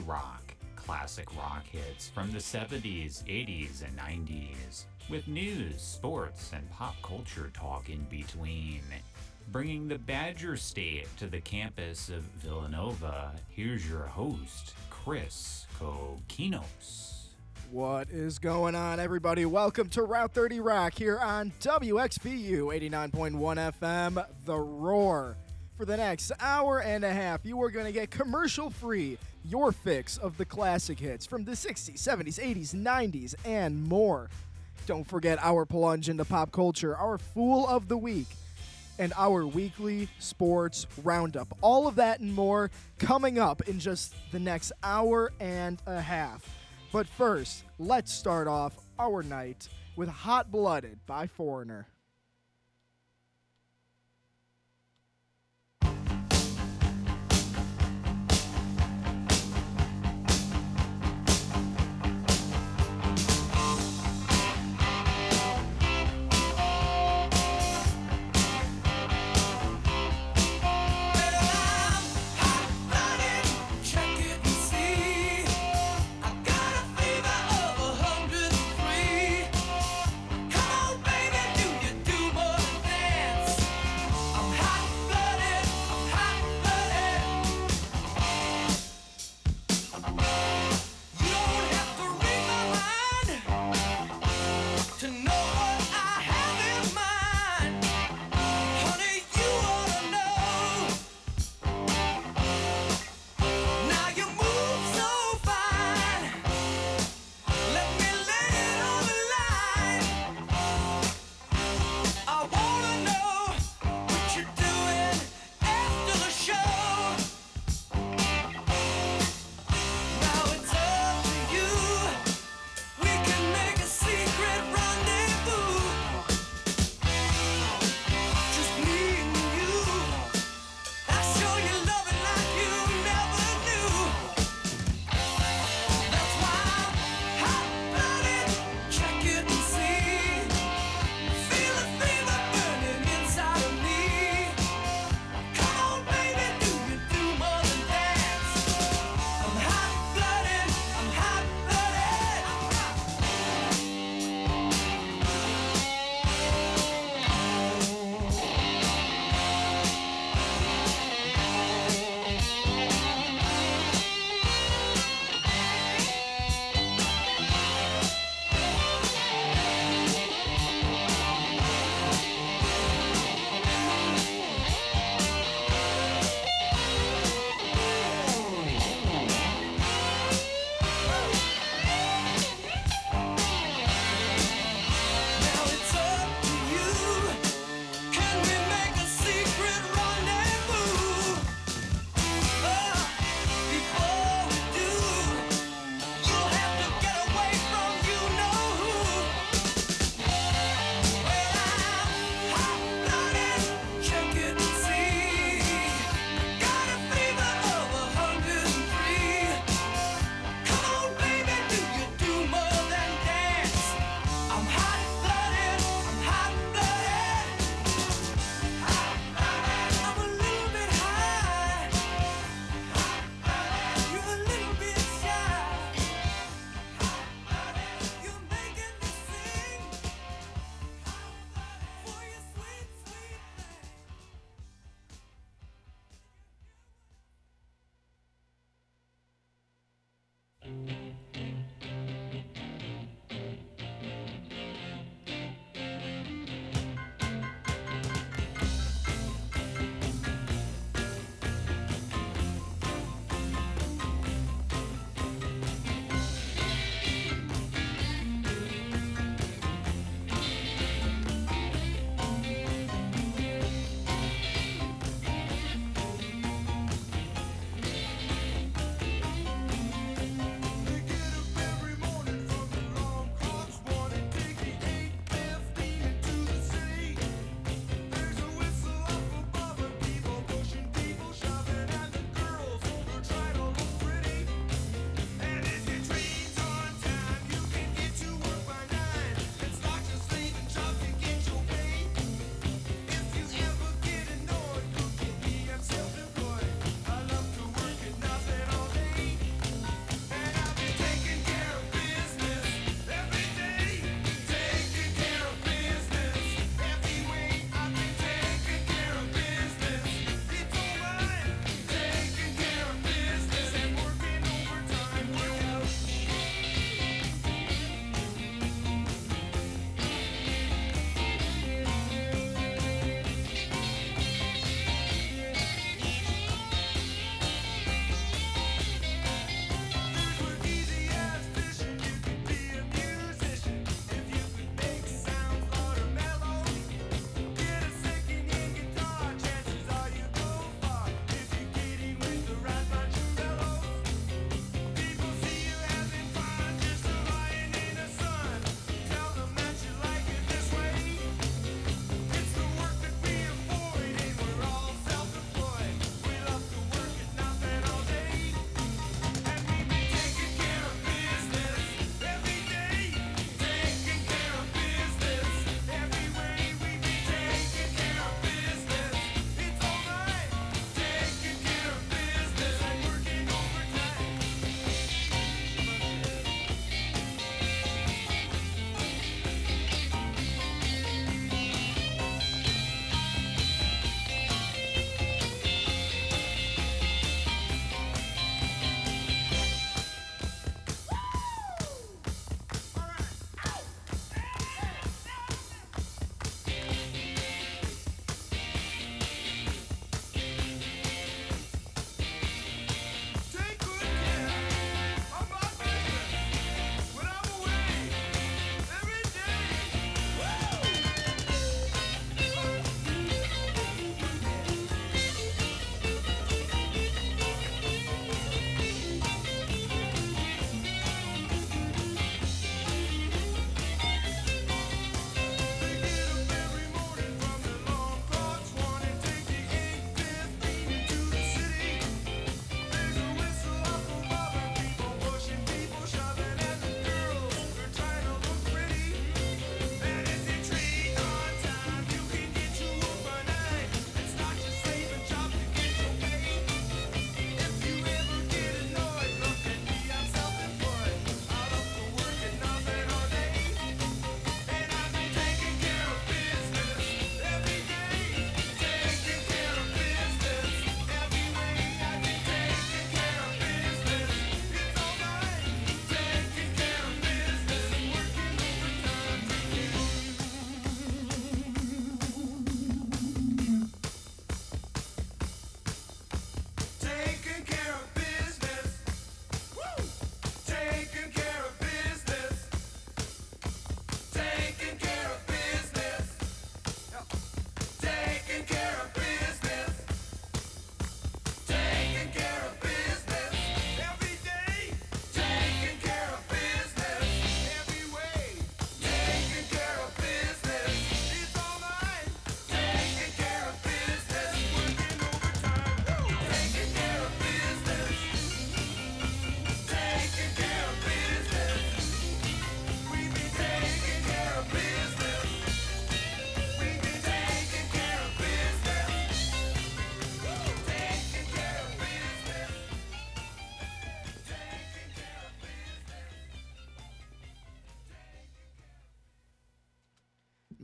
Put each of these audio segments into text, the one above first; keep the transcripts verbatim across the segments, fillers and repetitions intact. rock, classic rock hits from the seventies, eighties, and nineties, with news, sports, and pop culture talk in between. Bringing the Badger State to the campus of Villanova, here's your host, Chris Kokinos. What is going on, everybody? Welcome to Route thirty Rock here on W X V U eighty-nine point one F M, The Roar. For the next hour and a half, you are going to get commercial-free your fix of the classic hits from the sixties, seventies, eighties, nineties, and more. Don't forget our plunge into pop culture, our Fool of the Week, and our weekly sports roundup. All of that and more coming up in just the next hour and a half. But first, let's start off our night with Hot Blooded by Foreigner. You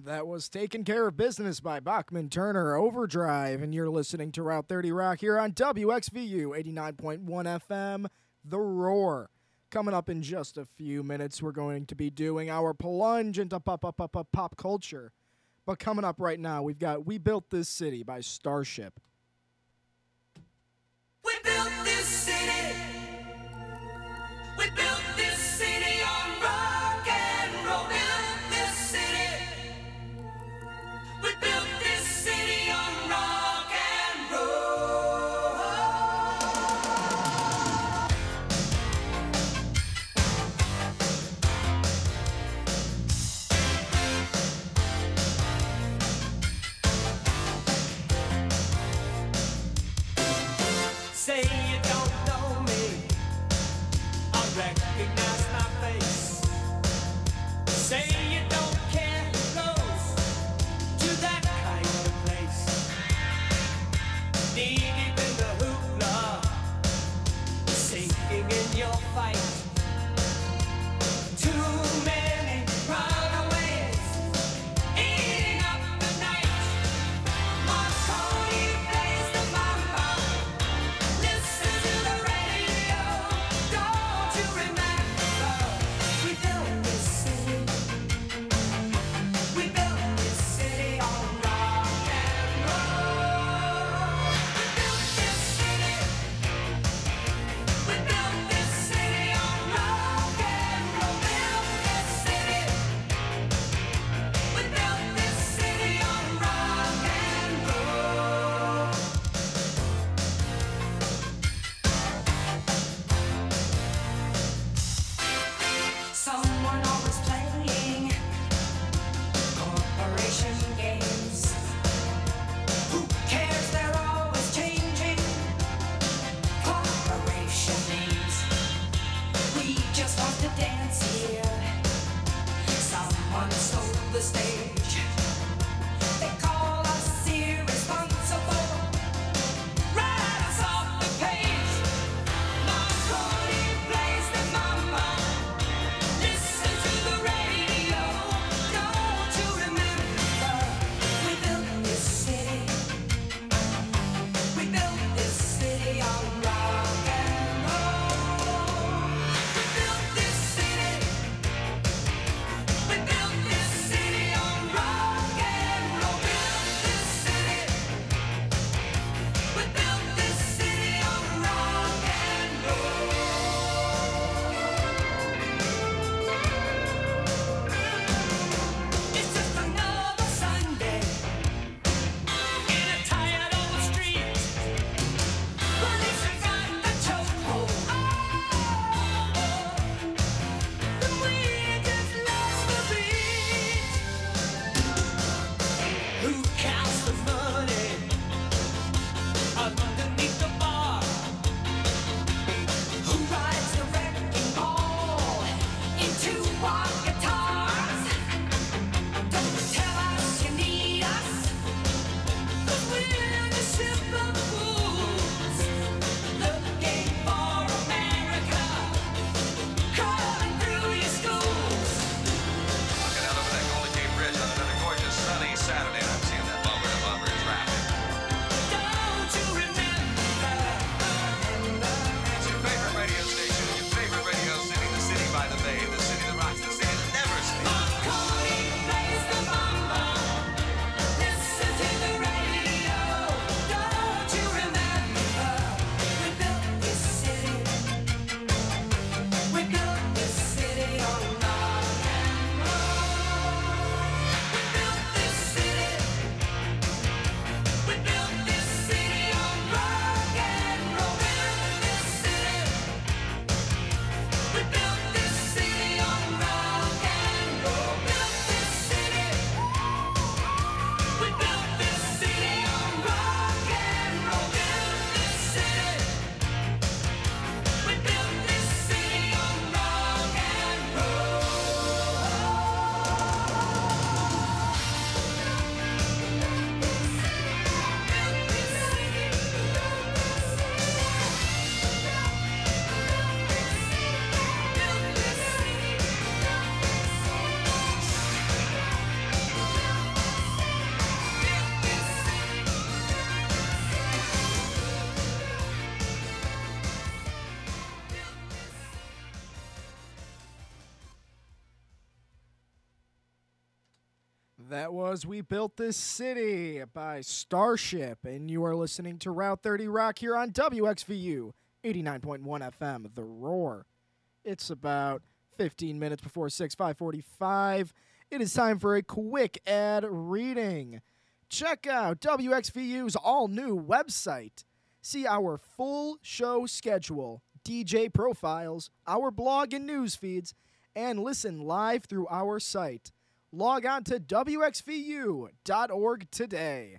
That was Taking Care of Business by Bachman Turner Overdrive, and you're listening to Route thirty Rock here on W X V U eighty-nine point one F M, The Roar. Coming up in just a few minutes, we're going to be doing our plunge into pop, pop, pop, pop, pop culture. But coming up right now, we've got We Built This City by Starship. We built this city. We built this city on rock and roll. Built this city. We built this city on rock and roll. Say you don't know me. I recognize my face. Say you don't care who goes to that kind of place. Knee deep in the hoopla, sinking in your fight. Too many runaways eating up the night. Marconi plays the mamba. Listen to the radio. Don't you remember? We built this city. We built this city on rock and roll. We built this city. We built this city on that was We Built This City by Starship, and you are listening to Route thirty Rock here on W X V U eighty-nine point one F M, The Roar. It's about fifteen minutes before six, five forty-five. It is time for a quick ad reading. Check out W X V U's all-new website. See our full show schedule, D J profiles, our blog and news feeds, and listen live through our site. Log on to W X V U dot org today.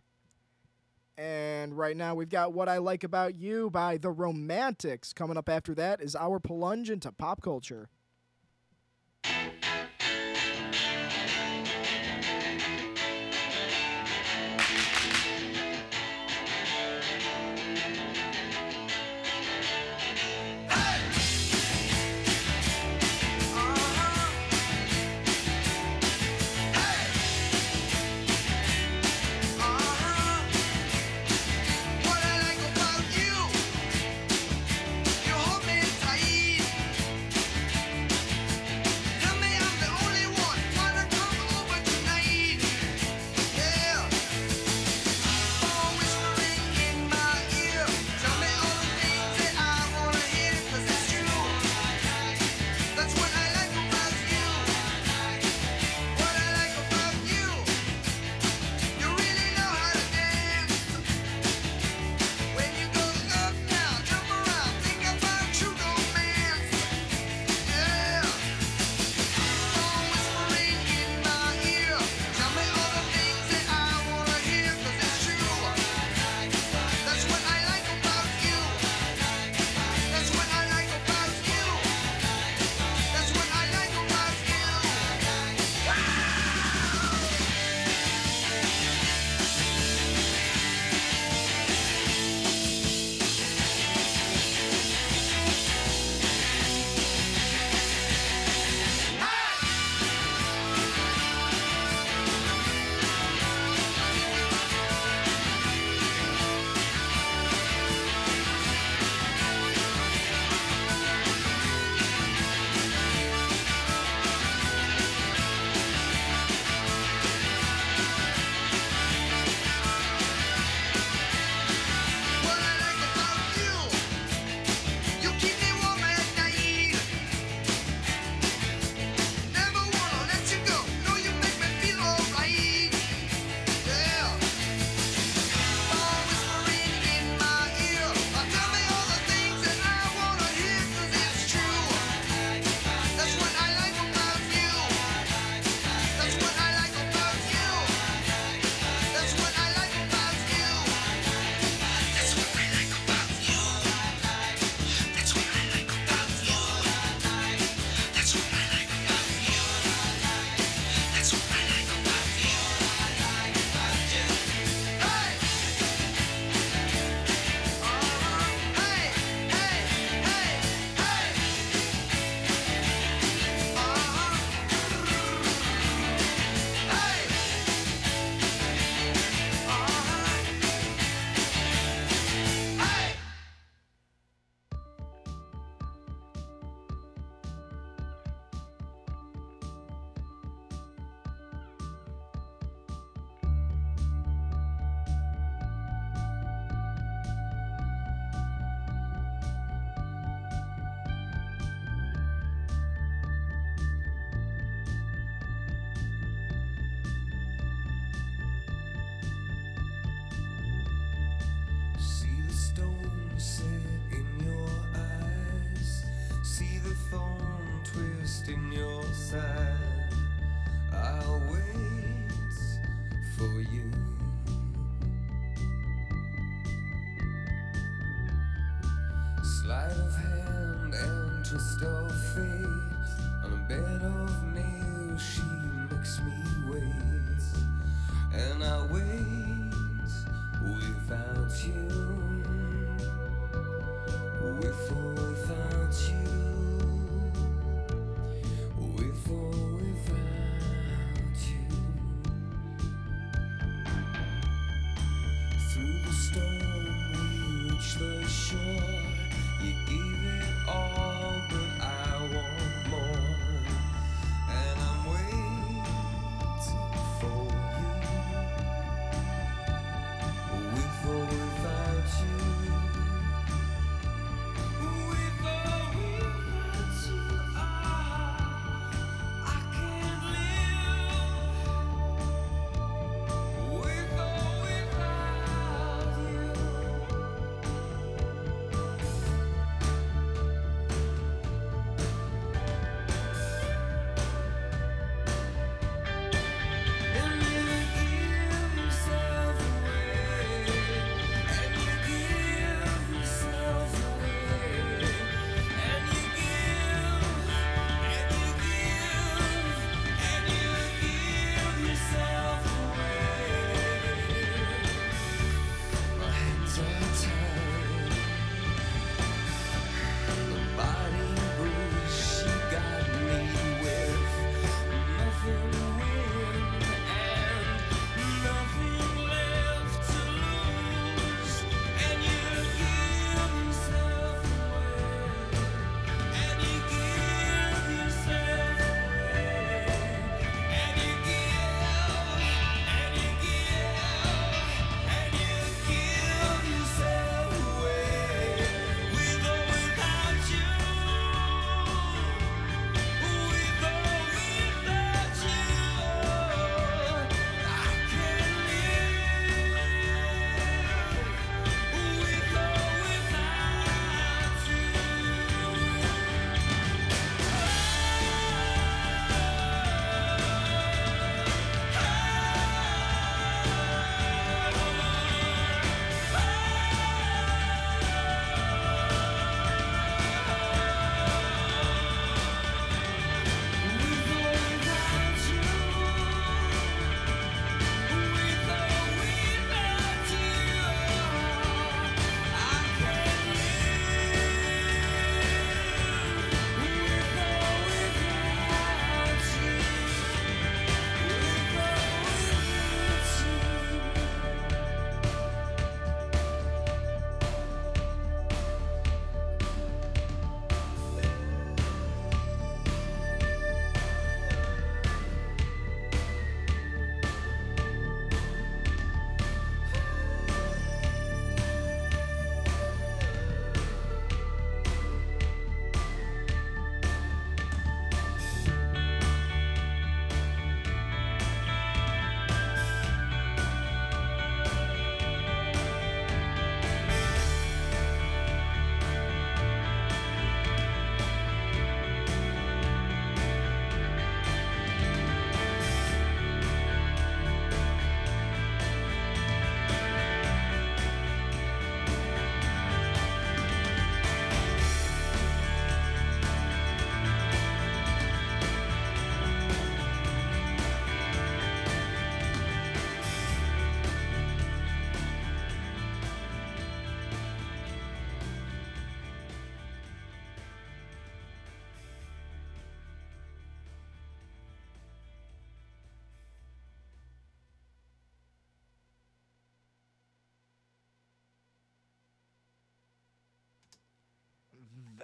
And right now we've got What I Like About You by The Romantics. Coming up after that is our plunge into pop culture. Oh,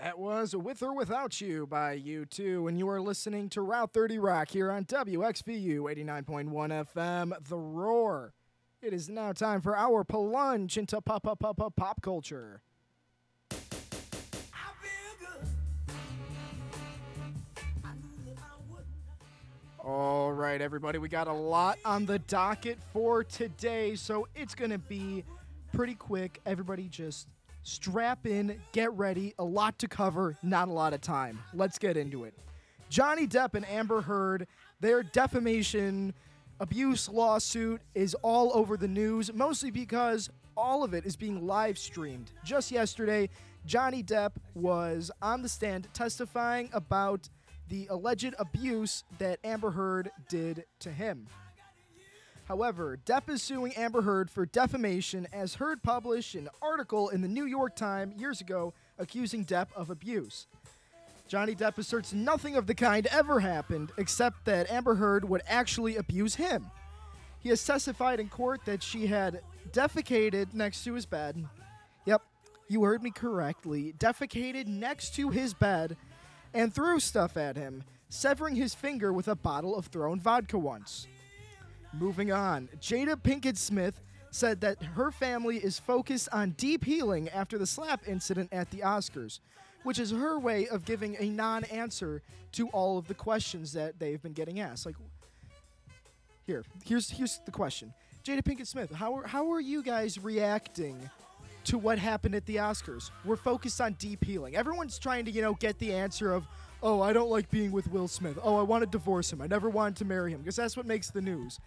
That was With or Without You by U two, and you are listening to Route thirty Rock here on W X V U eighty-nine point one F M, The Roar. It is now time for our plunge into pop, pop, pop, pop, pop culture. All right, everybody, we got a lot on the docket for today, so it's going to be pretty quick. Everybody just strap in, get ready. A lot to cover, not a lot of time. Let's get into it. Johnny Depp and Amber Heard, their defamation abuse lawsuit is all over the news, mostly because all of it is being live streamed. Just yesterday, Johnny Depp was on the stand testifying about the alleged abuse that Amber Heard did to him. However, Depp is suing Amber Heard for defamation as Heard published an article in the New York Times years ago accusing Depp of abuse. Johnny Depp asserts nothing of the kind ever happened except that Amber Heard would actually abuse him. He has testified in court that she had defecated next to his bed. Yep, you heard me correctly. Defecated next to his bed and threw stuff at him, severing his finger with a bottle of thrown vodka once. Moving on, Jada Pinkett-Smith said that her family is focused on deep healing after the slap incident at the Oscars, which is her way of giving a non-answer to all of the questions that they've been getting asked. Like, here, here's here's the question. Jada Pinkett-Smith, how are, how are you guys reacting to what happened at the Oscars? We're focused on deep healing. Everyone's trying to, you know, get the answer of, oh, I don't like being with Will Smith. Oh, I want to divorce him. I never wanted to marry him, because that's what makes the news.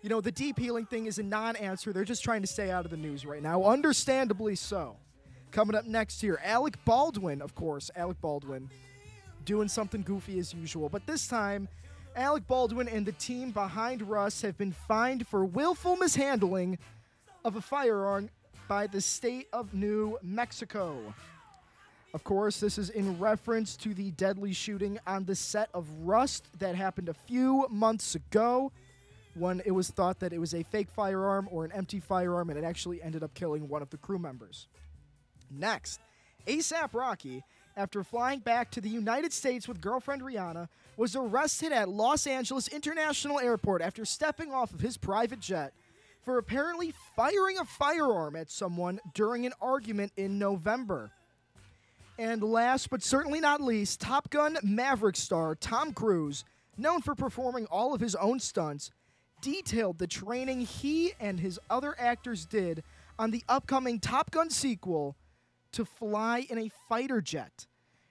You know, the deep healing thing is a non-answer. They're just trying to stay out of the news right now, understandably so. Coming up next here, Alec Baldwin, of course, Alec Baldwin, doing something goofy as usual. But this time, Alec Baldwin and the team behind Rust have been fined for willful mishandling of a firearm by the state of New Mexico. Of course, this is in reference to the deadly shooting on the set of Rust that happened a few months ago, when it was thought that it was a fake firearm or an empty firearm, and it actually ended up killing one of the crew members. Next, ASAP Rocky, after flying back to the United States with girlfriend Rihanna, was arrested at Los Angeles International Airport after stepping off of his private jet for apparently firing a firearm at someone during an argument in November. And last but certainly not least, Top Gun Maverick star Tom Cruise, known for performing all of his own stunts, detailed the training he and his other actors did on the upcoming Top Gun sequel to fly in a fighter jet.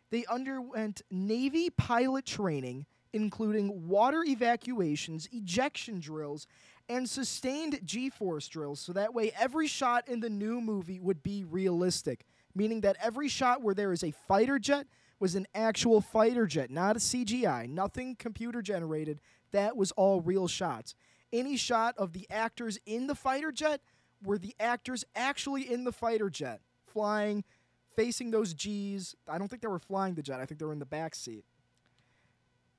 They underwent Navy pilot training, including water evacuations, ejection drills, and sustained G-force drills, so that way every shot in the new movie would be realistic, meaning that every shot where there is a fighter jet was an actual fighter jet, not a C G I, nothing computer-generated. That was all real shots. Any shot of the actors in the fighter jet were the actors actually in the fighter jet, flying, facing those Gs. I don't think they were flying the jet. I think they were in the back seat.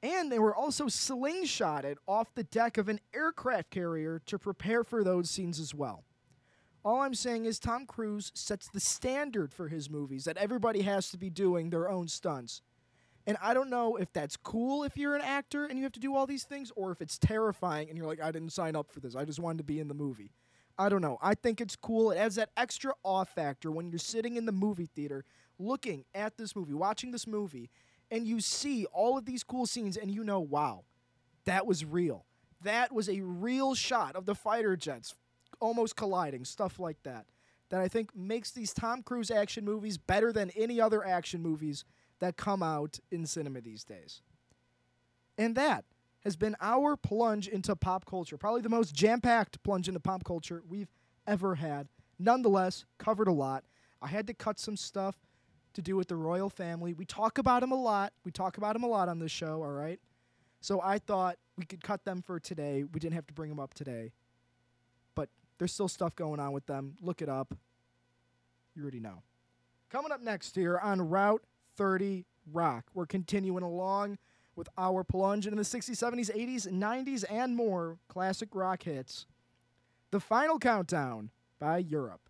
And they were also slingshotted off the deck of an aircraft carrier to prepare for those scenes as well. All I'm saying is Tom Cruise sets the standard for his movies that everybody has to be doing their own stunts. And I don't know if that's cool if you're an actor and you have to do all these things, or if it's terrifying and you're like, I didn't sign up for this. I just wanted to be in the movie. I don't know. I think it's cool. It adds that extra awe factor when you're sitting in the movie theater looking at this movie, watching this movie, and you see all of these cool scenes, and you know, wow, that was real. That was a real shot of the fighter jets almost colliding, stuff like that, that I think makes these Tom Cruise action movies better than any other action movies that come out in cinema these days. And that has been our plunge into pop culture, probably the most jam-packed plunge into pop culture we've ever had. Nonetheless, covered a lot. I had to cut some stuff to do with the royal family. We talk about them a lot. We talk about them a lot on this show, all right? So I thought we could cut them for today. We didn't have to bring them up today. But there's still stuff going on with them. Look it up. You already know. Coming up next here on Route thirty Rock, we're continuing along with our plunge into the sixties, seventies, eighties, nineties, and more classic rock hits. The Final Countdown by Europe.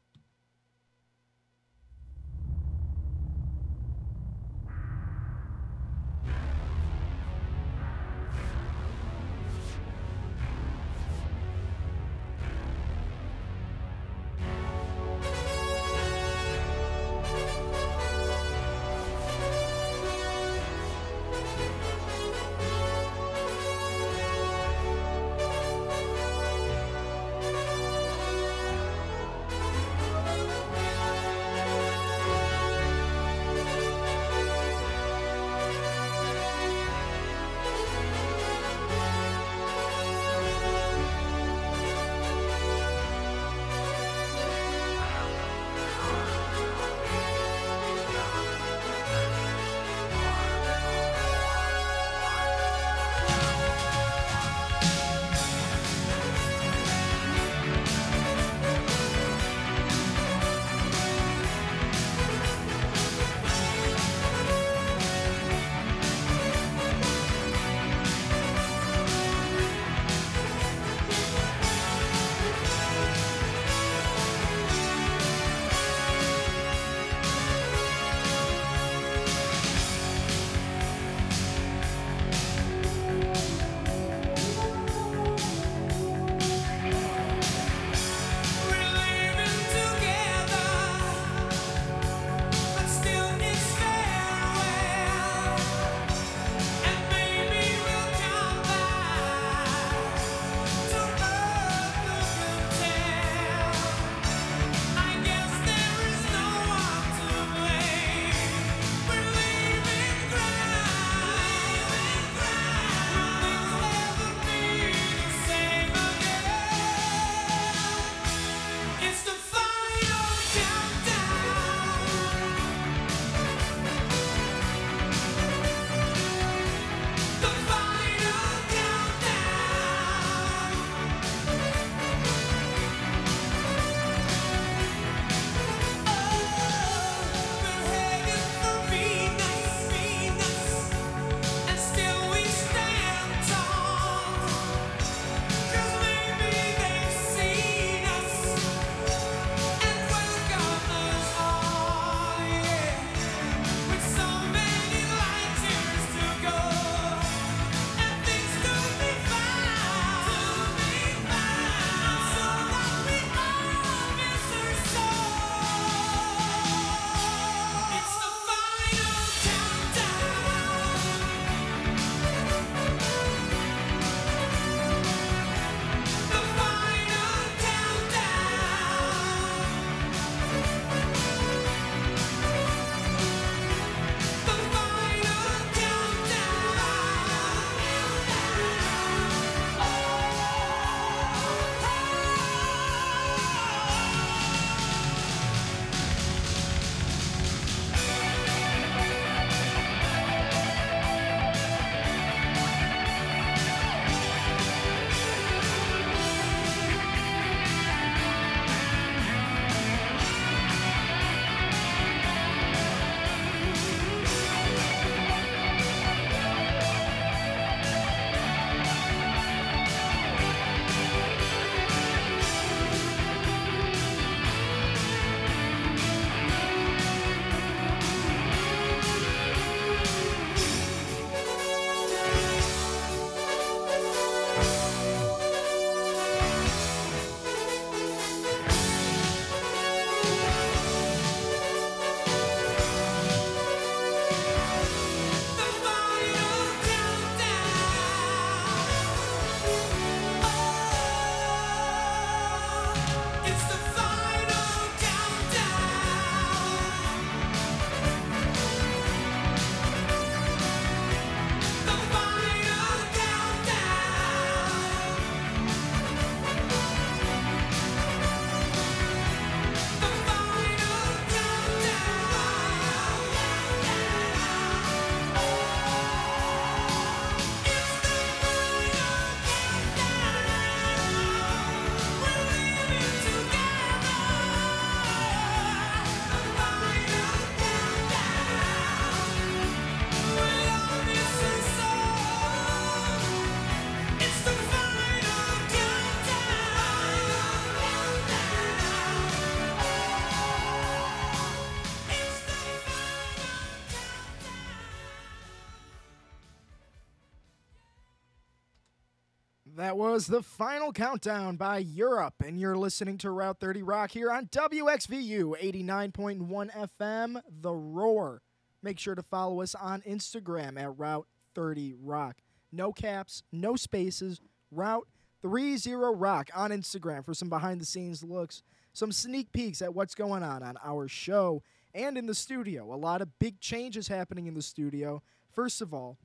that was The Final Countdown by Europe, and you're listening to Route thirty Rock here on W X V U eighty-nine point one F M, The Roar. Make sure to follow us on Instagram at Route thirty Rock. No caps, no spaces, Route thirty Rock on Instagram for some behind-the-scenes looks, some sneak peeks at what's going on on our show and in the studio. A lot of big changes happening in the studio. First of all,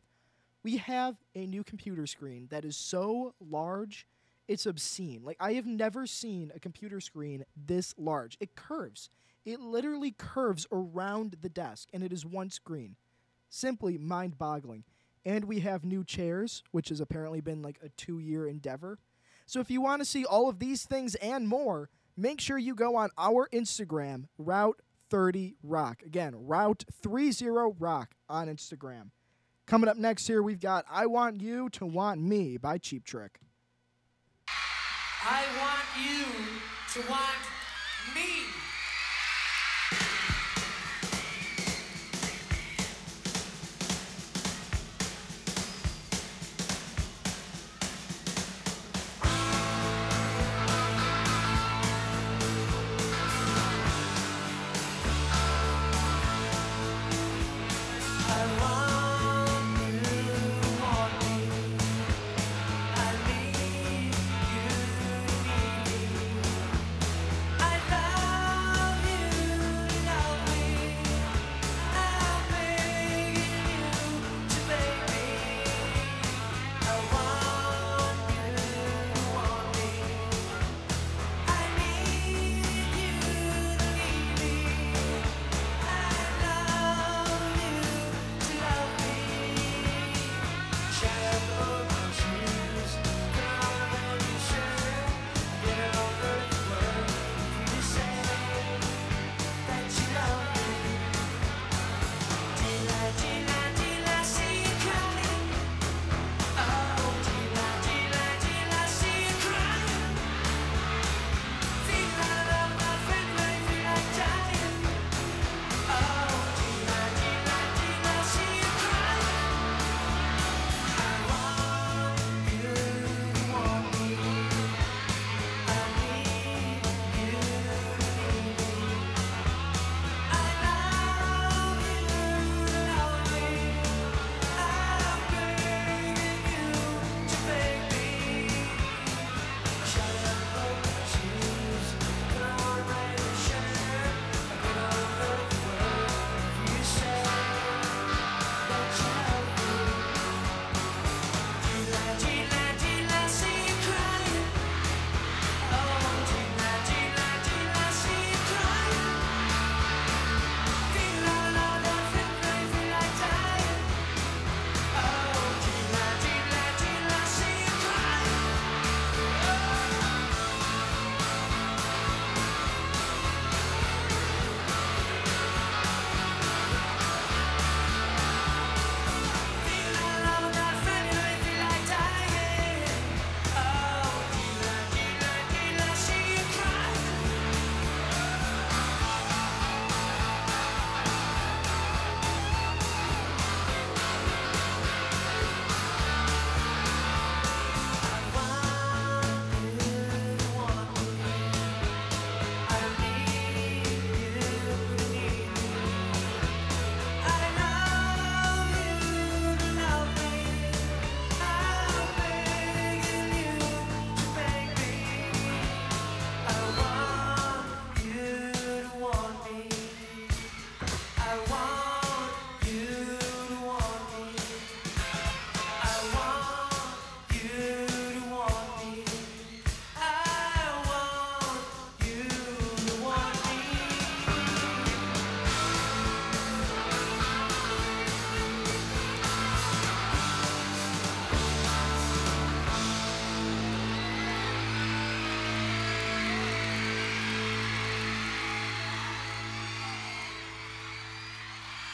we have a new computer screen that is so large, it's obscene. Like, I have never seen a computer screen this large. It curves. It literally curves around the desk, and it is one screen. Simply mind-boggling. And we have new chairs, which has apparently been like a two-year endeavor. So if you want to see all of these things and more, make sure you go on our Instagram, Route thirty Rock. Again, Route thirty Rock on Instagram. Coming up next here, we've got I Want You to Want Me by Cheap Trick. I want you to want me.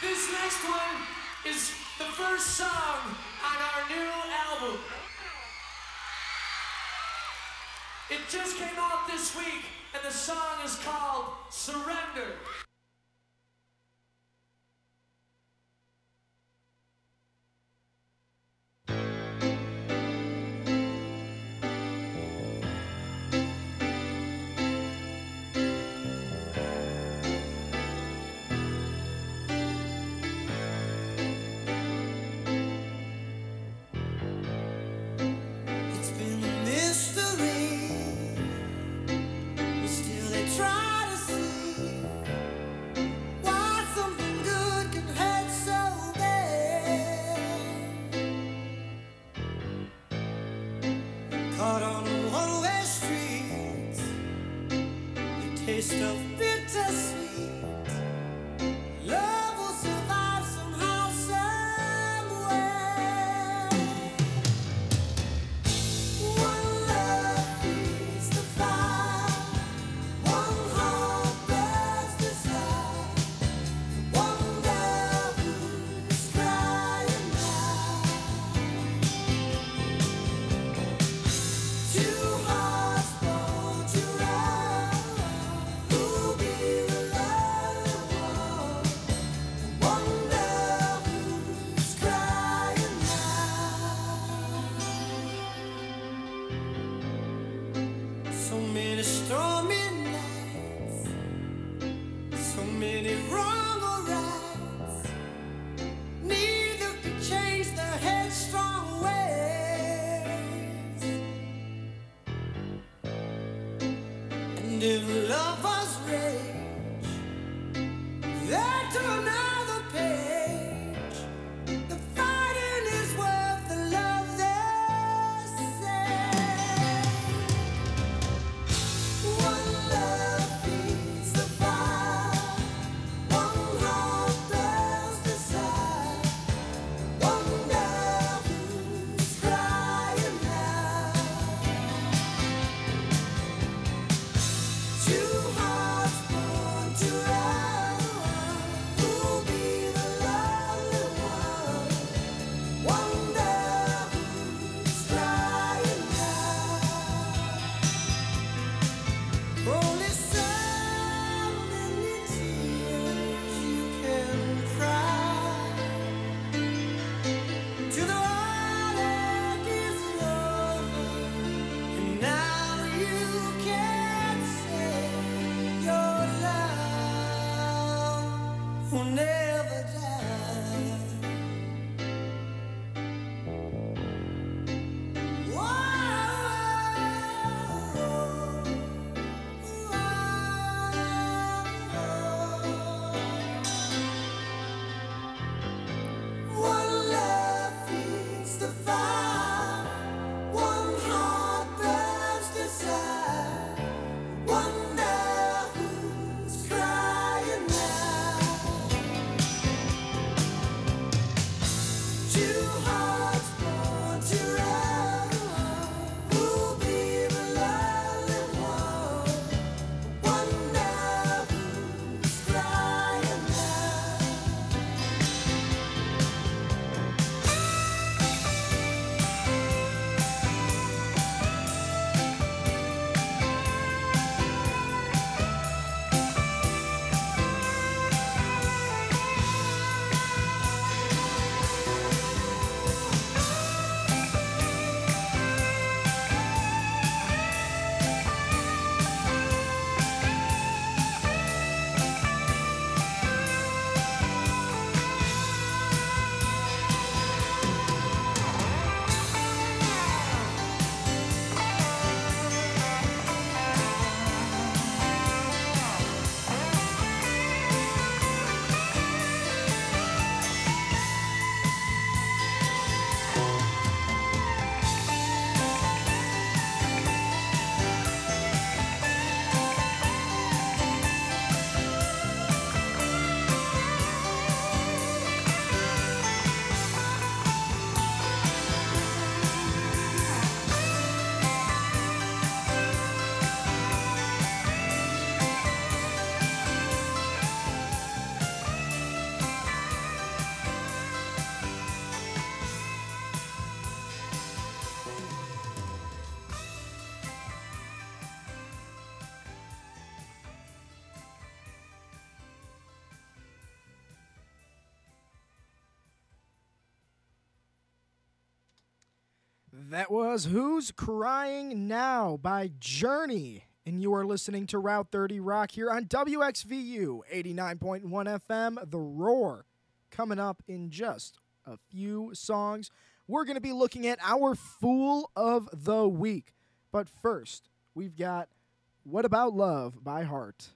This next one is the first song on our new album. It just came out this week, and the song is called Surrender. caught on one-way streets. The taste of bittersweet. Love will survive somehow, somewhere. One love feeds the fire. One heart burns desire. One girl who's crying now. Two hearts born to ride. Who'll be the love one? One love who's crying now. So many stormy nights, so many wrong or rights. Neither could change their headstrong ways. And if love was rage, there to another page. The fighting is worth the love they say. One love feeds the fire. One heart burns desire. One girl who's crying now. Two hearts born to love. Who'll be the lovely one? One girl who's crying now. Only so many tears you can cry. To the heart is love, and now you can't say your love will never die. One love feeds the fire. One heart burns desire. One love who's crying now. Two hearts born to love. Who'll be the lovely one? One love who's crying now. That was Who's Crying Now by Journey, and you are listening to Route thirty Rock here on W X V U eighty-nine point one F M, The Roar. Coming up in just a few songs, we're going to be looking at our Fool of the Week. But first, we've got What About Love by Heart.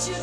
Sure.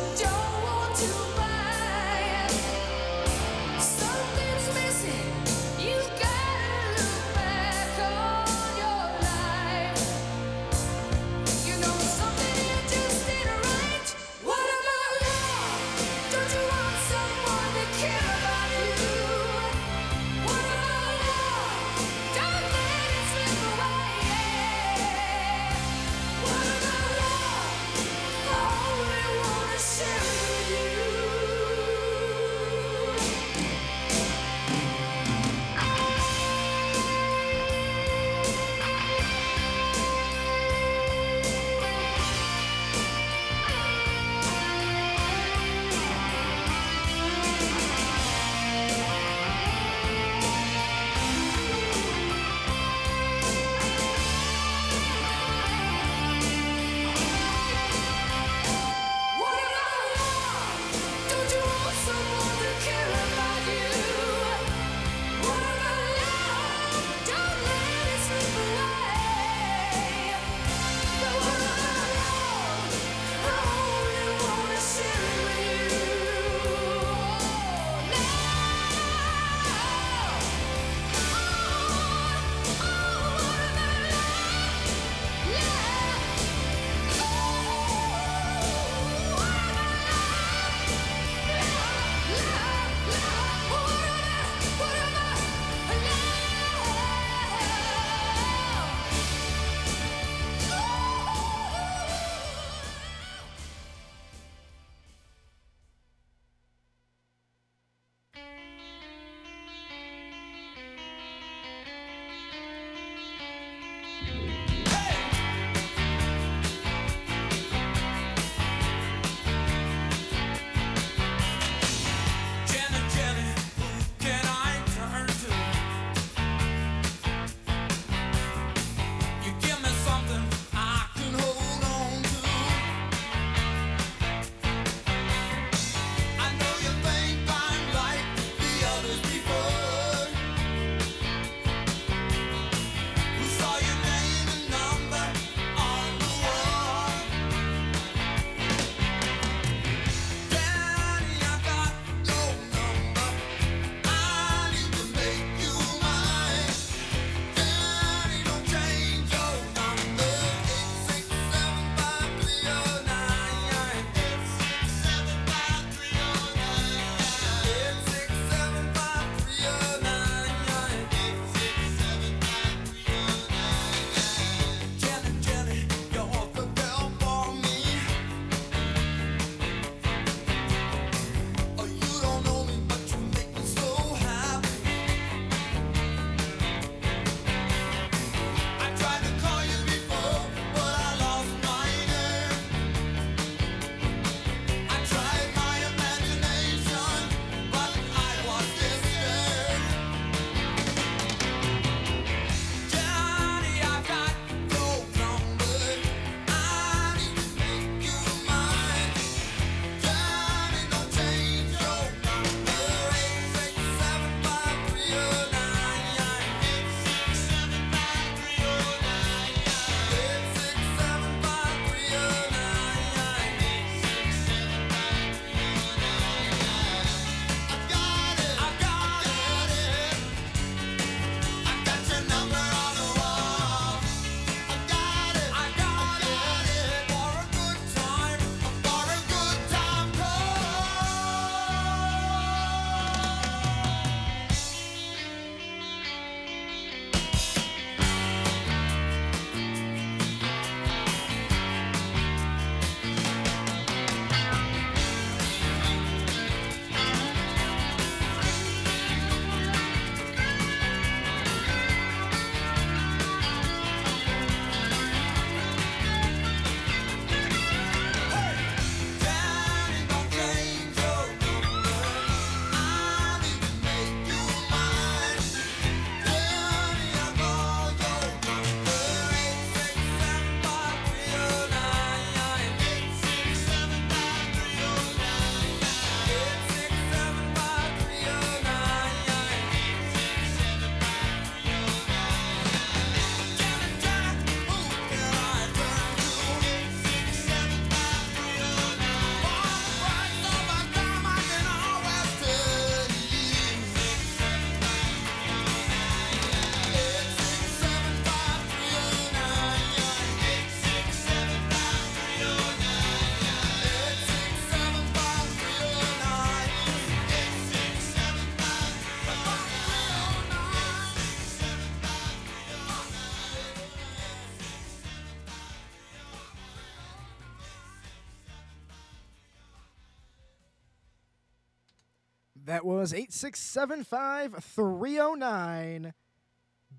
That was eight six seven five three oh nine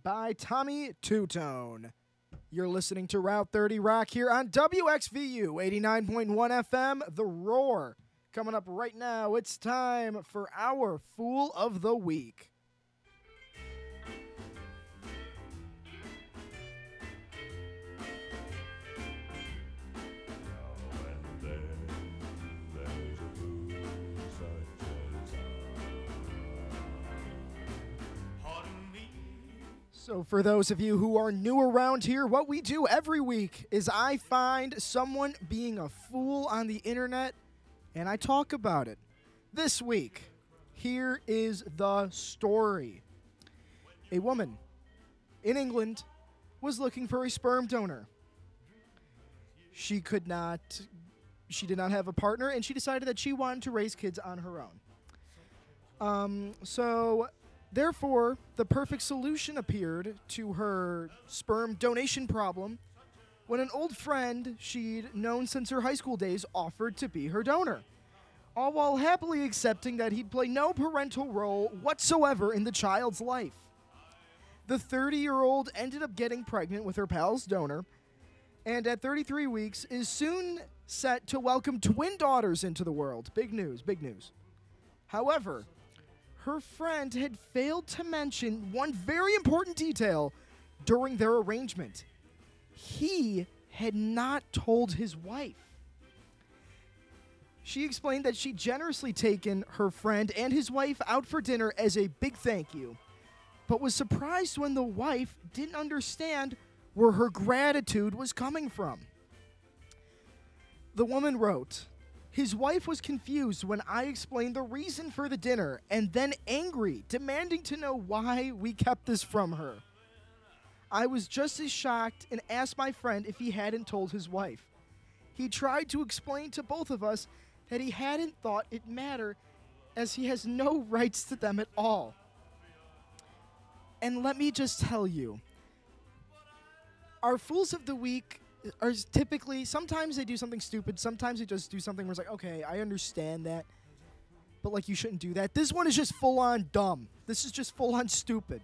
by Tommy Tutone. You're listening to Route thirty Rock here on W X V U eighty-nine point one F M, The Roar. Coming up right now, it's time for our Fool of the Week. So for those of you who are new around here, what we do every week is I find someone being a fool on the internet, and I talk about it. This week, here is the story. A woman in England was looking for a sperm donor. She could not, she did not have a partner, and she decided that she wanted to raise kids on her own. Um, so... Therefore, the perfect solution appeared to her sperm donation problem when an old friend she'd known since her high school days offered to be her donor, all while happily accepting that he'd play no parental role whatsoever in the child's life. The thirty-year-old ended up getting pregnant with her pal's donor, and at thirty-three weeks is soon set to welcome twin daughters into the world. Big news, big news. However, her friend had failed to mention one very important detail during their arrangement. He had not told his wife. She explained that she'd generously taken her friend and his wife out for dinner as a big thank you, but was surprised when the wife didn't understand where her gratitude was coming from. The woman wrote, "His wife was confused when I explained the reason for the dinner and then angry, demanding to know why we kept this from her. I was just as shocked and asked my friend if he hadn't told his wife. He tried to explain to both of us that he hadn't thought it mattered as he has no rights to them at all. And let me just tell you, our Fools of the Week are typically, sometimes they do something stupid, sometimes they just do something where it's like, okay, I understand that, but like you shouldn't do that. This one is just full-on dumb. This is just full-on stupid.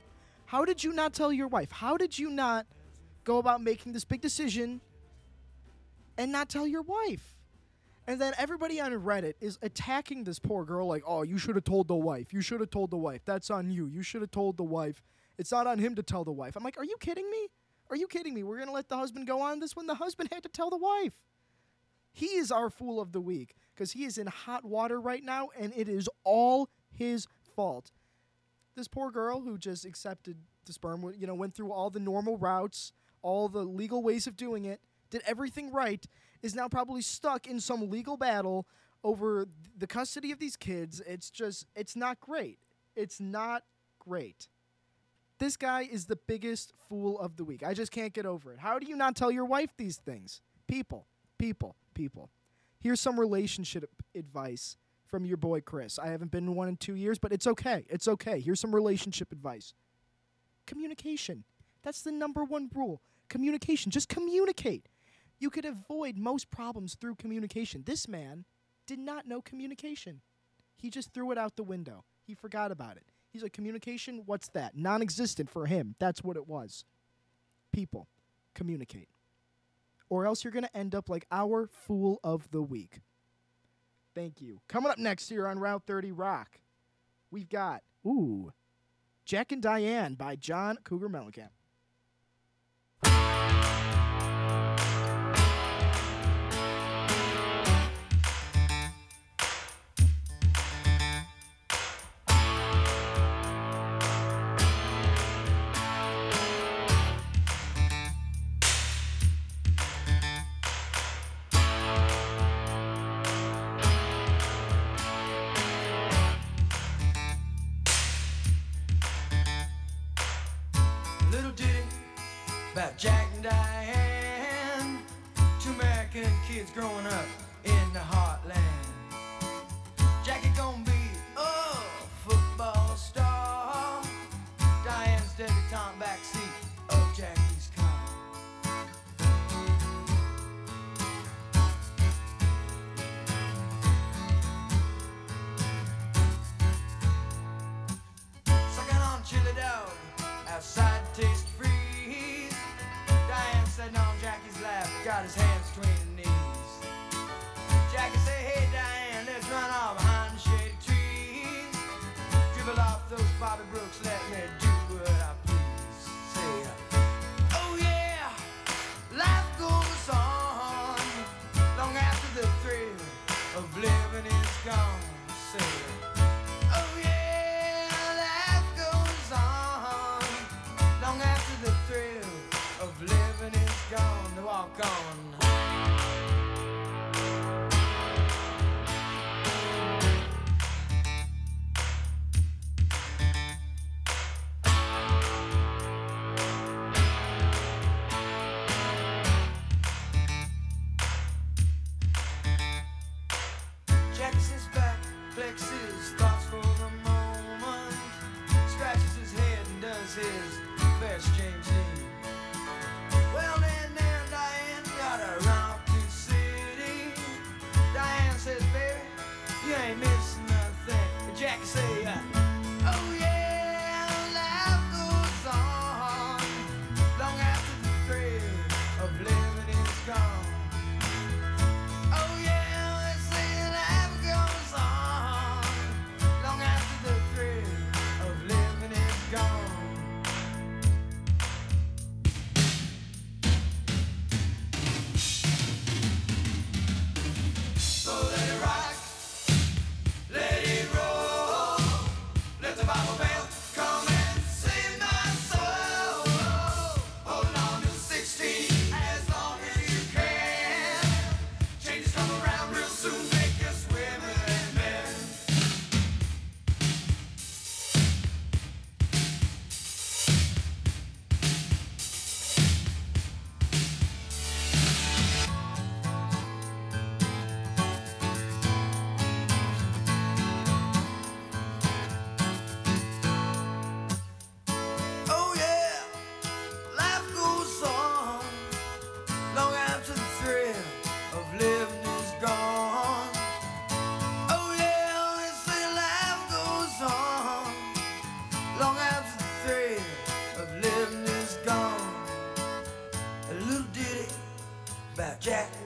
How did you not tell your wife? How did you not go about making this big decision and not tell your wife? And then everybody on Reddit is attacking this poor girl like, oh, you should have told the wife. You should have told the wife. That's on you. You should have told the wife. It's not on him to tell the wife. I'm like, are you kidding me? Are you kidding me? We're going to let the husband go on this one? The husband had to tell the wife. He is our Fool of the Week because he is in hot water right now, and it is all his fault. This poor girl who just accepted the sperm, you know, went through all the normal routes, all the legal ways of doing it, did everything right, is now probably stuck in some legal battle over the custody of these kids. It's just, it's not great. It's not great. This guy is the biggest fool of the week. I just can't get over it. How do you not tell your wife these things? People, people, people. Here's some relationship advice from your boy Chris. I haven't been in one in two years, but it's okay. It's okay. Here's some relationship advice. Communication. That's the number one rule. Communication. Just communicate. You could avoid most problems through communication. This man did not know communication. He just threw it out the window. He forgot about it. He's like, communication, what's that? Non-existent for him. That's what it was. People, communicate. Or else you're going to end up like our Fool of the Week. Thank you. Coming up next here on Route thirty Rock, we've got, ooh, Jack and Diane by John Cougar Mellencamp. Jack and Diane, two American kids growing up in the heartland. Jackie gonna be a football star. Diane's debutante backseat of Jackie's car.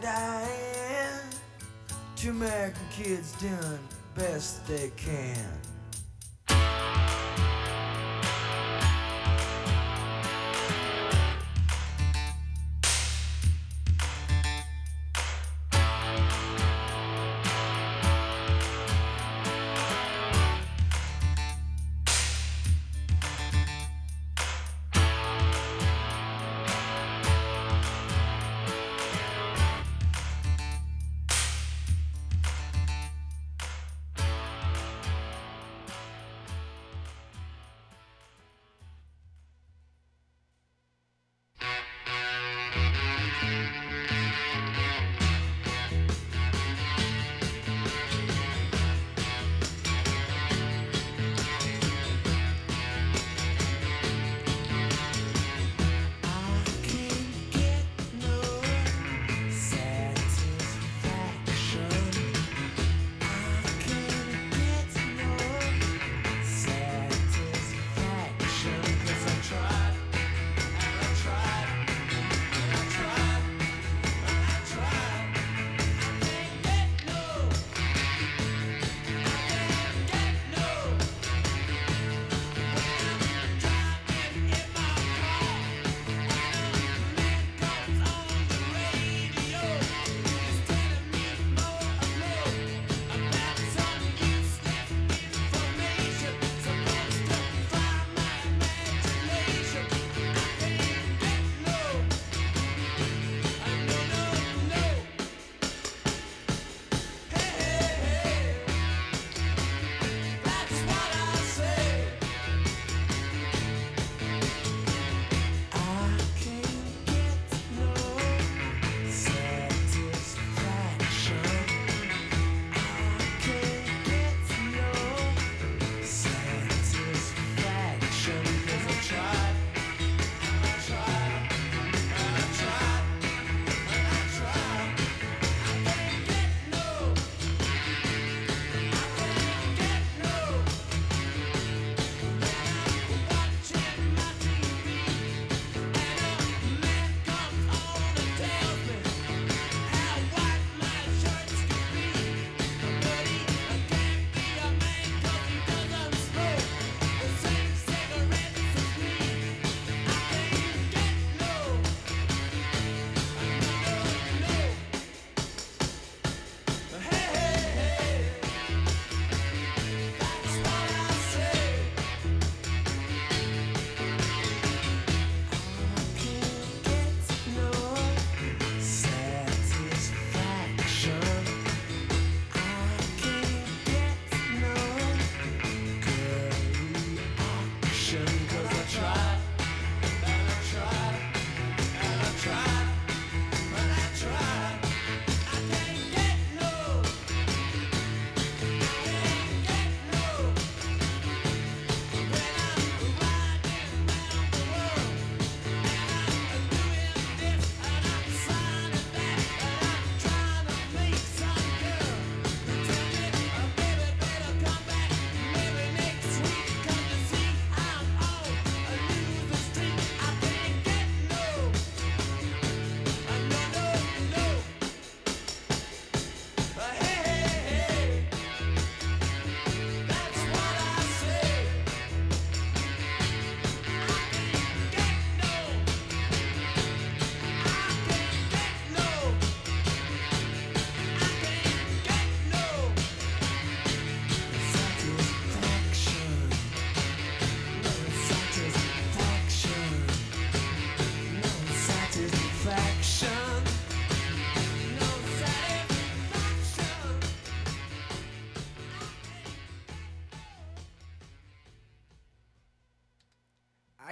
dying. Two American kids doing best they can.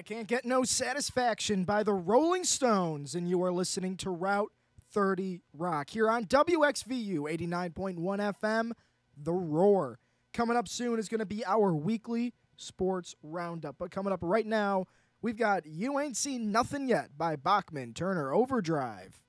Can't Get No Satisfaction by the Rolling Stones, and you are listening to Route thirty Rock here on W X V U eighty-nine point one F M, The Roar. Coming up soon is going to be our weekly sports roundup, but coming up right now, we've got You Ain't Seen Nothing Yet by Bachman Turner Overdrive.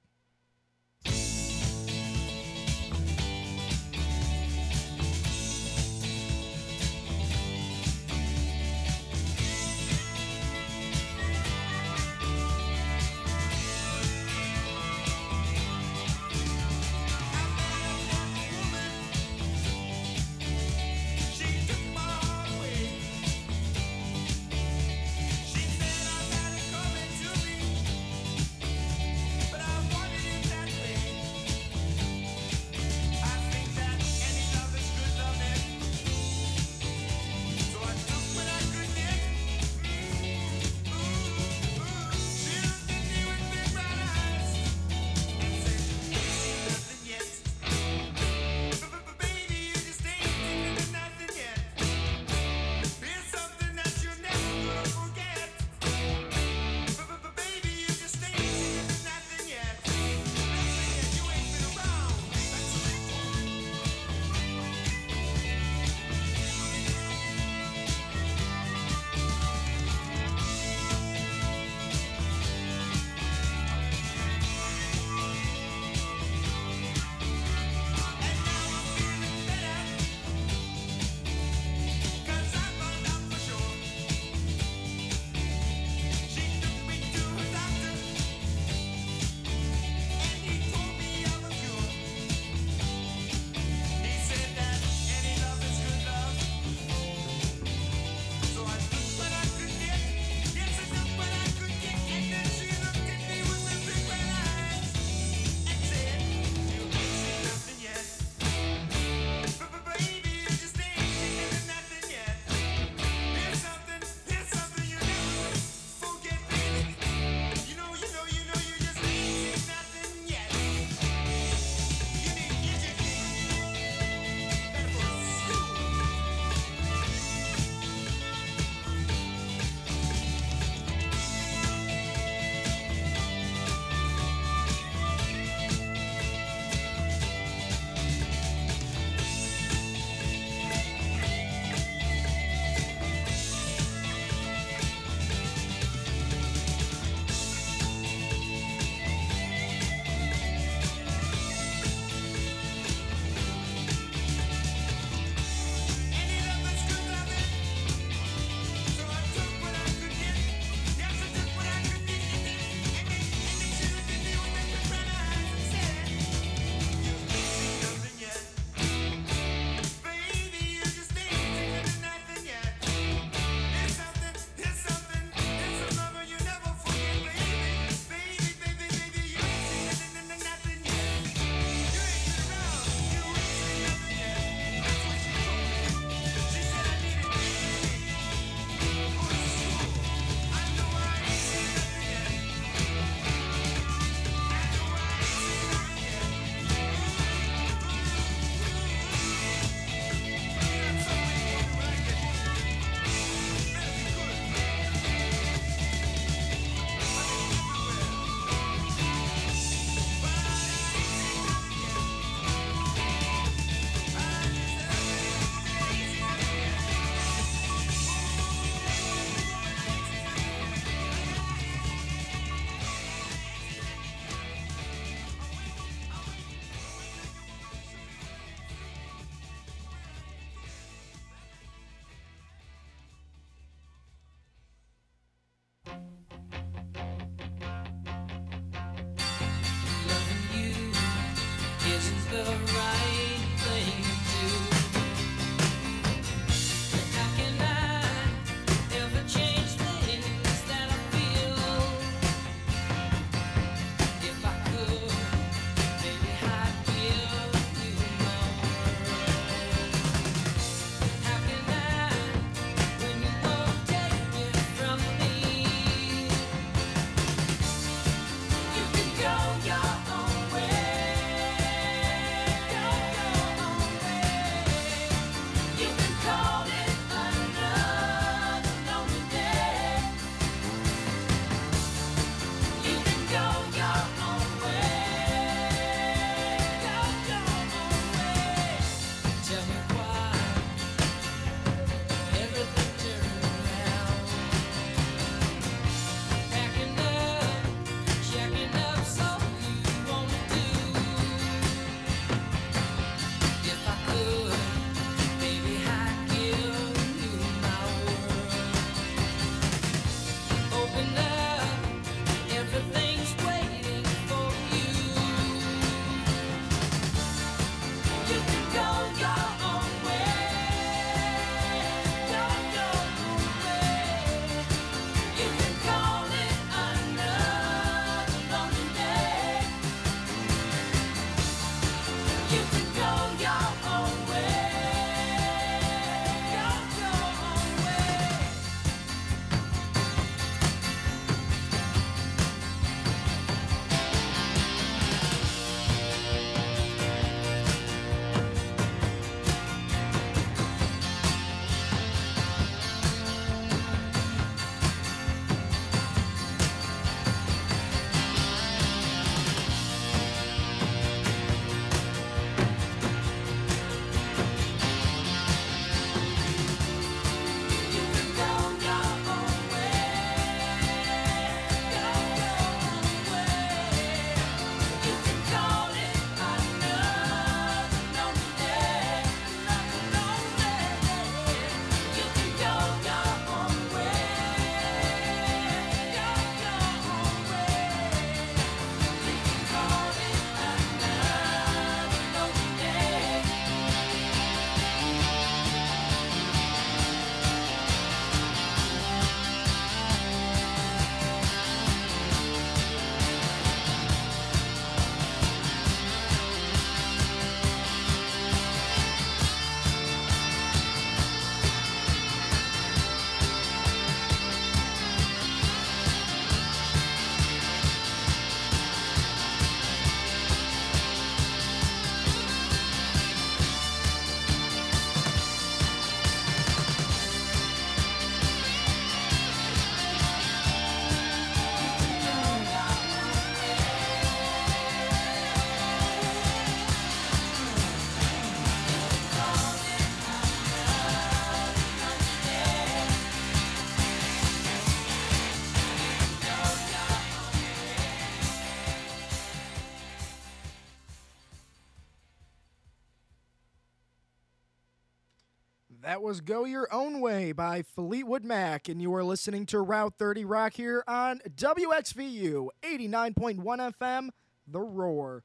That was Go Your Own Way by Fleetwood Mac, and you are listening to Route thirty Rock here on W X V U eighty-nine point one F M, The Roar.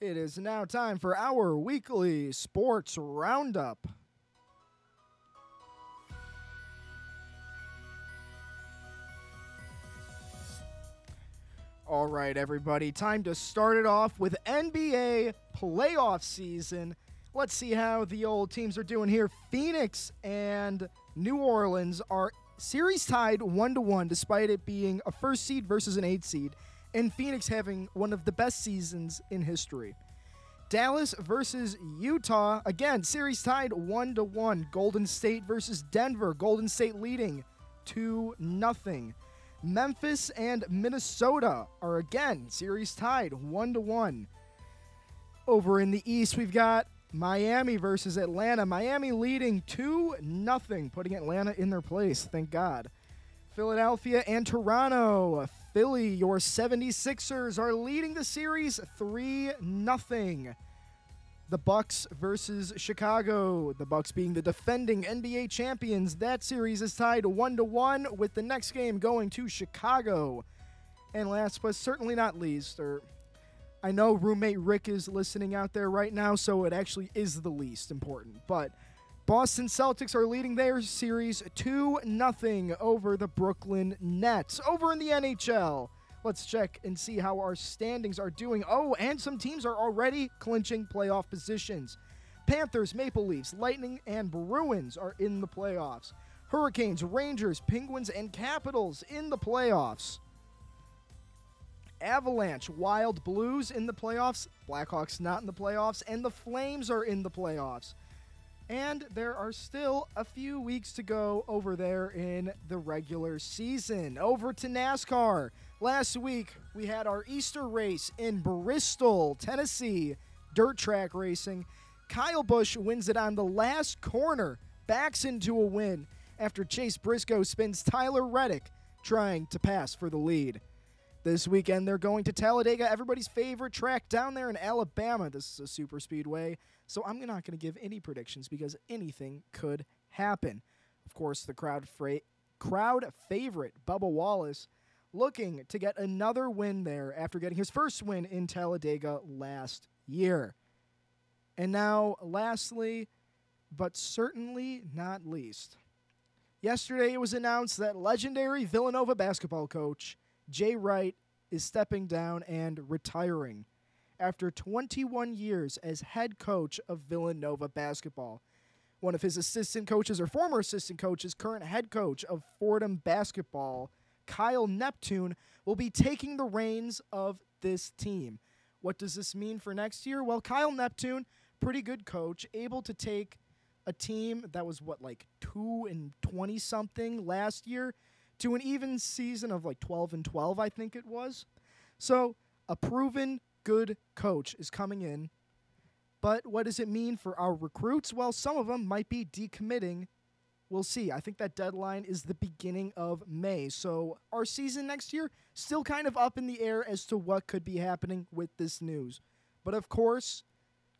It is now time for our weekly sports roundup. All right, everybody, time to start it off with N B A playoff season. Let's see how the old teams are doing here. Phoenix and New Orleans are series tied one to one, despite it being a first seed versus an eight seed, and Phoenix having one of the best seasons in history. Dallas versus Utah, again, series tied one to one. Golden State versus Denver, Golden State leading two nothing. Memphis and Minnesota are, again, series tied one to one. Over in the East, we've got Miami versus Atlanta. Miami leading two nothing, putting Atlanta in their place. Thank God. Philadelphia and Toronto. Philly, your seventy-sixers, are leading the series three nothing. The Bucks versus Chicago. The Bucks being the defending N B A champions. That series is tied one to one, with the next game going to Chicago. And last but certainly not least, or I know roommate Rick is listening out there right now, so it actually is the least important. But Boston Celtics are leading their series two nothing over the Brooklyn Nets. Over in the N H L, let's check and see how our standings are doing. Oh, and some teams are already clinching playoff positions. Panthers, Maple Leafs, Lightning, and Bruins are in the playoffs. Hurricanes, Rangers, Penguins, and Capitals in the playoffs. Avalanche, Wild, Blues in the playoffs, Blackhawks not in the playoffs, and the Flames are in the playoffs. And there are still a few weeks to go over there in the regular season. Over to NASCAR. Last week, we had our Easter race in Bristol, Tennessee, dirt track racing. Kyle Busch wins it on the last corner, backs into a win after Chase Briscoe spins Tyler Reddick trying to pass for the lead. This weekend, they're going to Talladega, everybody's favorite track down there in Alabama. This is a super speedway, so I'm not going to give any predictions because anything could happen. Of course, the crowd fra- crowd favorite, Bubba Wallace, looking to get another win there after getting his first win in Talladega last year. And now, lastly, but certainly not least, yesterday it was announced that legendary Villanova basketball coach Jay Wright is stepping down and retiring after twenty-one years as head coach of Villanova basketball. One of his assistant coaches, or former assistant coaches, current head coach of Fordham basketball, Kyle Neptune, will be taking the reins of this team. What does this mean for next year? Well, Kyle Neptune, pretty good coach, able to take a team that was, what, like two and twenty-something last year, to an even season of like twelve and twelve, I think it was. So a proven good coach is coming in. But what does it mean for our recruits? Well, some of them might be decommitting. We'll see. I think that deadline is the beginning of May. So our season next year, still kind of up in the air as to what could be happening with this news. But of course,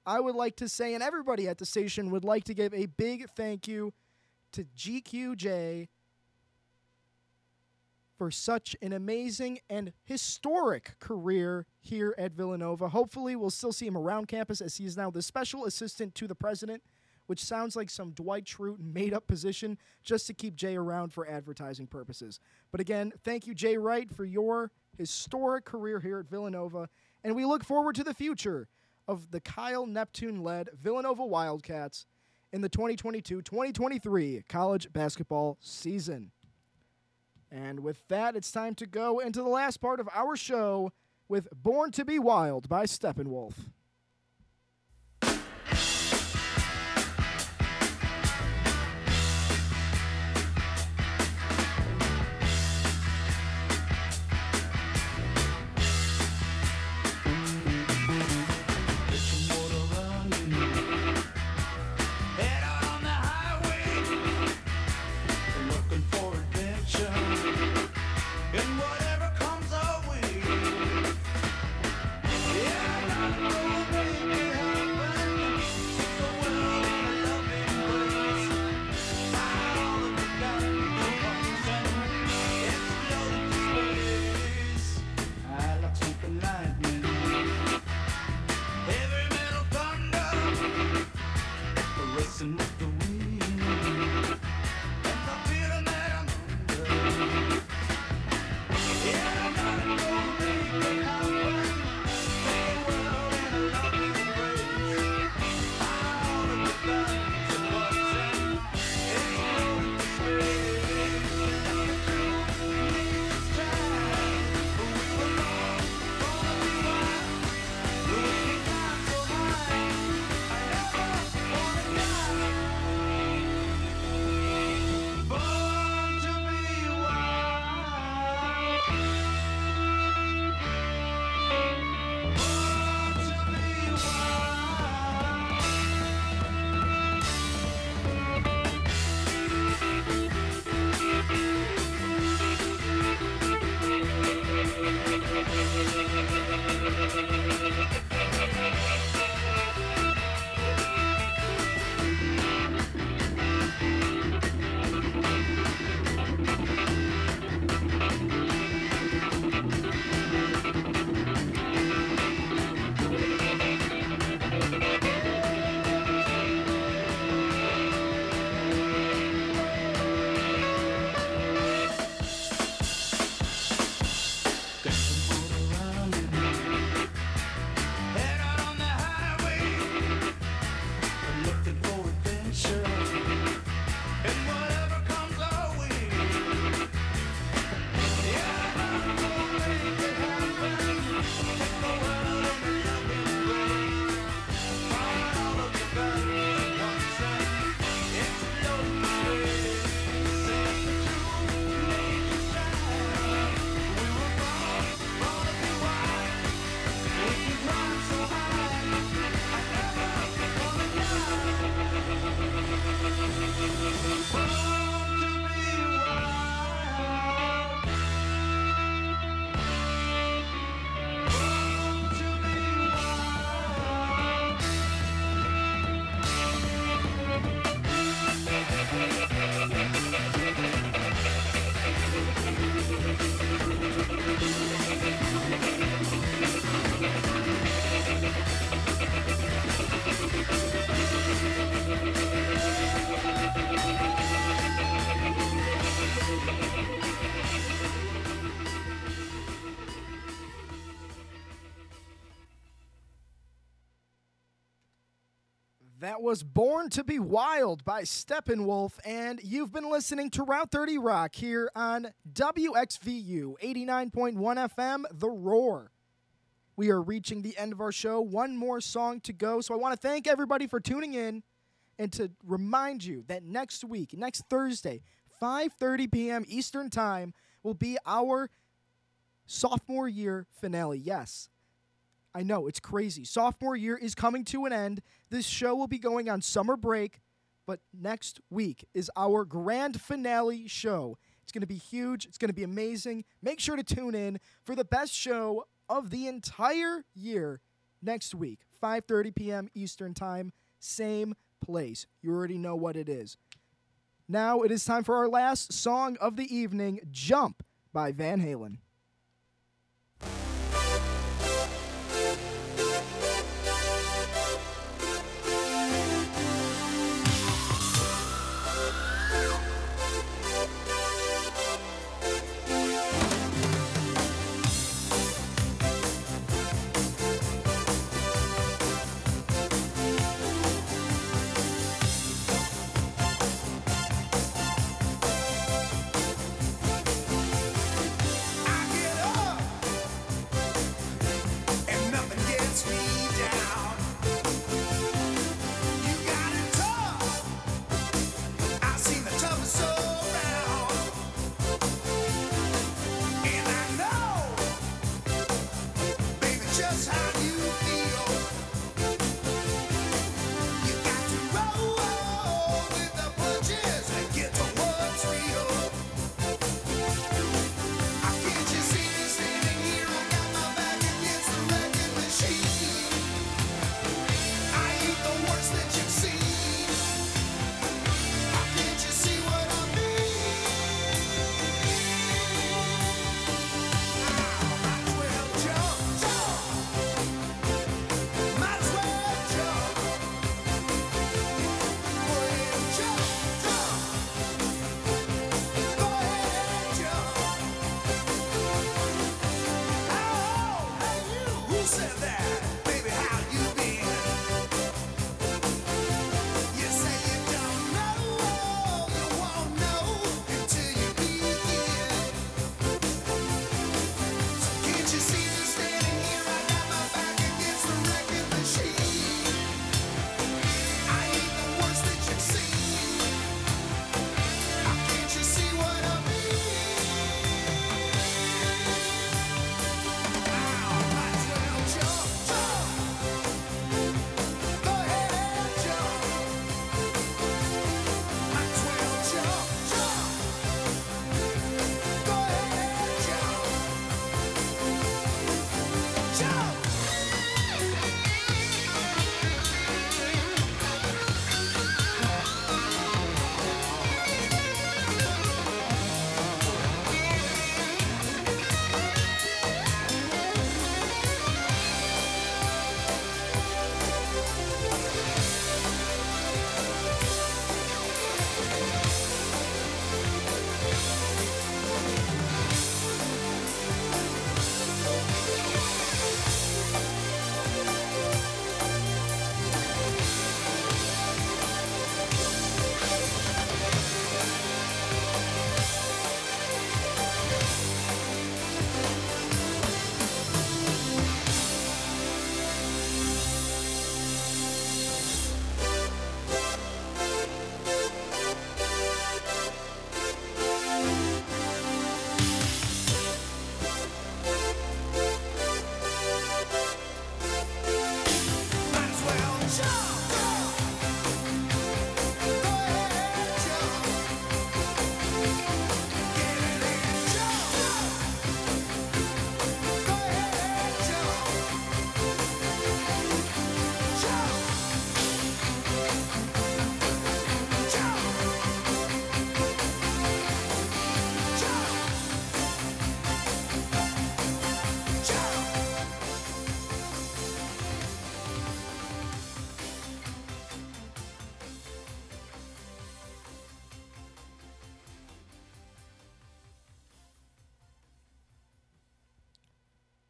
I would like to say, and everybody at the station would like to give a big thank you to G Q J for such an amazing and historic career here at Villanova. Hopefully we'll still see him around campus, as he is now the special assistant to the president, which sounds like some Dwight Schrute made-up position just to keep Jay around for advertising purposes. But again, thank you, Jay Wright, for your historic career here at Villanova, and we look forward to the future of the Kyle Neptune-led Villanova Wildcats in the twenty twenty-two twenty twenty-three college basketball season. And with that, it's time to go into the last part of our show with Born to Be Wild by Steppenwolf. Whatever comes our way, yeah, I know. That was Born to be Wild by Steppenwolf, and you've been listening to Route thirty Rock here on W X V U eighty-nine point one F M, The Roar. We are reaching the end of our show. One more song to go, so I want to thank everybody for tuning in and to remind you that next week, next Thursday, five thirty p.m. Eastern Time, will be our sophomore year finale. Yes, I know, it's crazy. Sophomore year is coming to an end. This show will be going on summer break, but next week is our grand finale show. It's going to be huge. It's going to be amazing. Make sure to tune in for the best show of the entire year next week, five thirty p.m. Eastern Time, same place. You already know what it is. Now it is time for our last song of the evening, Jump by Van Halen.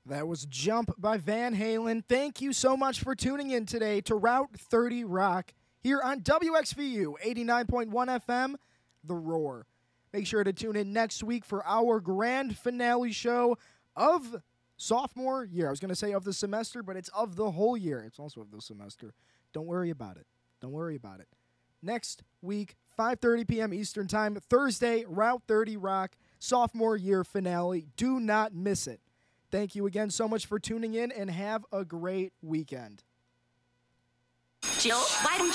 That was Jump by Van Halen. Thank you so much for tuning in today to Route thirty Rock here on W X V U eighty-nine point one F M, The Roar. Make sure to tune in next week for our grand finale show of sophomore year. I was going to say of the semester, but it's of the whole year. It's also of the semester. Don't worry about it. Don't worry about it. Next week, five thirty p.m. Eastern Time, Thursday, Route thirty Rock, sophomore year finale. Do not miss it. Thank you again so much for tuning in, and have a great weekend. Jill, why don't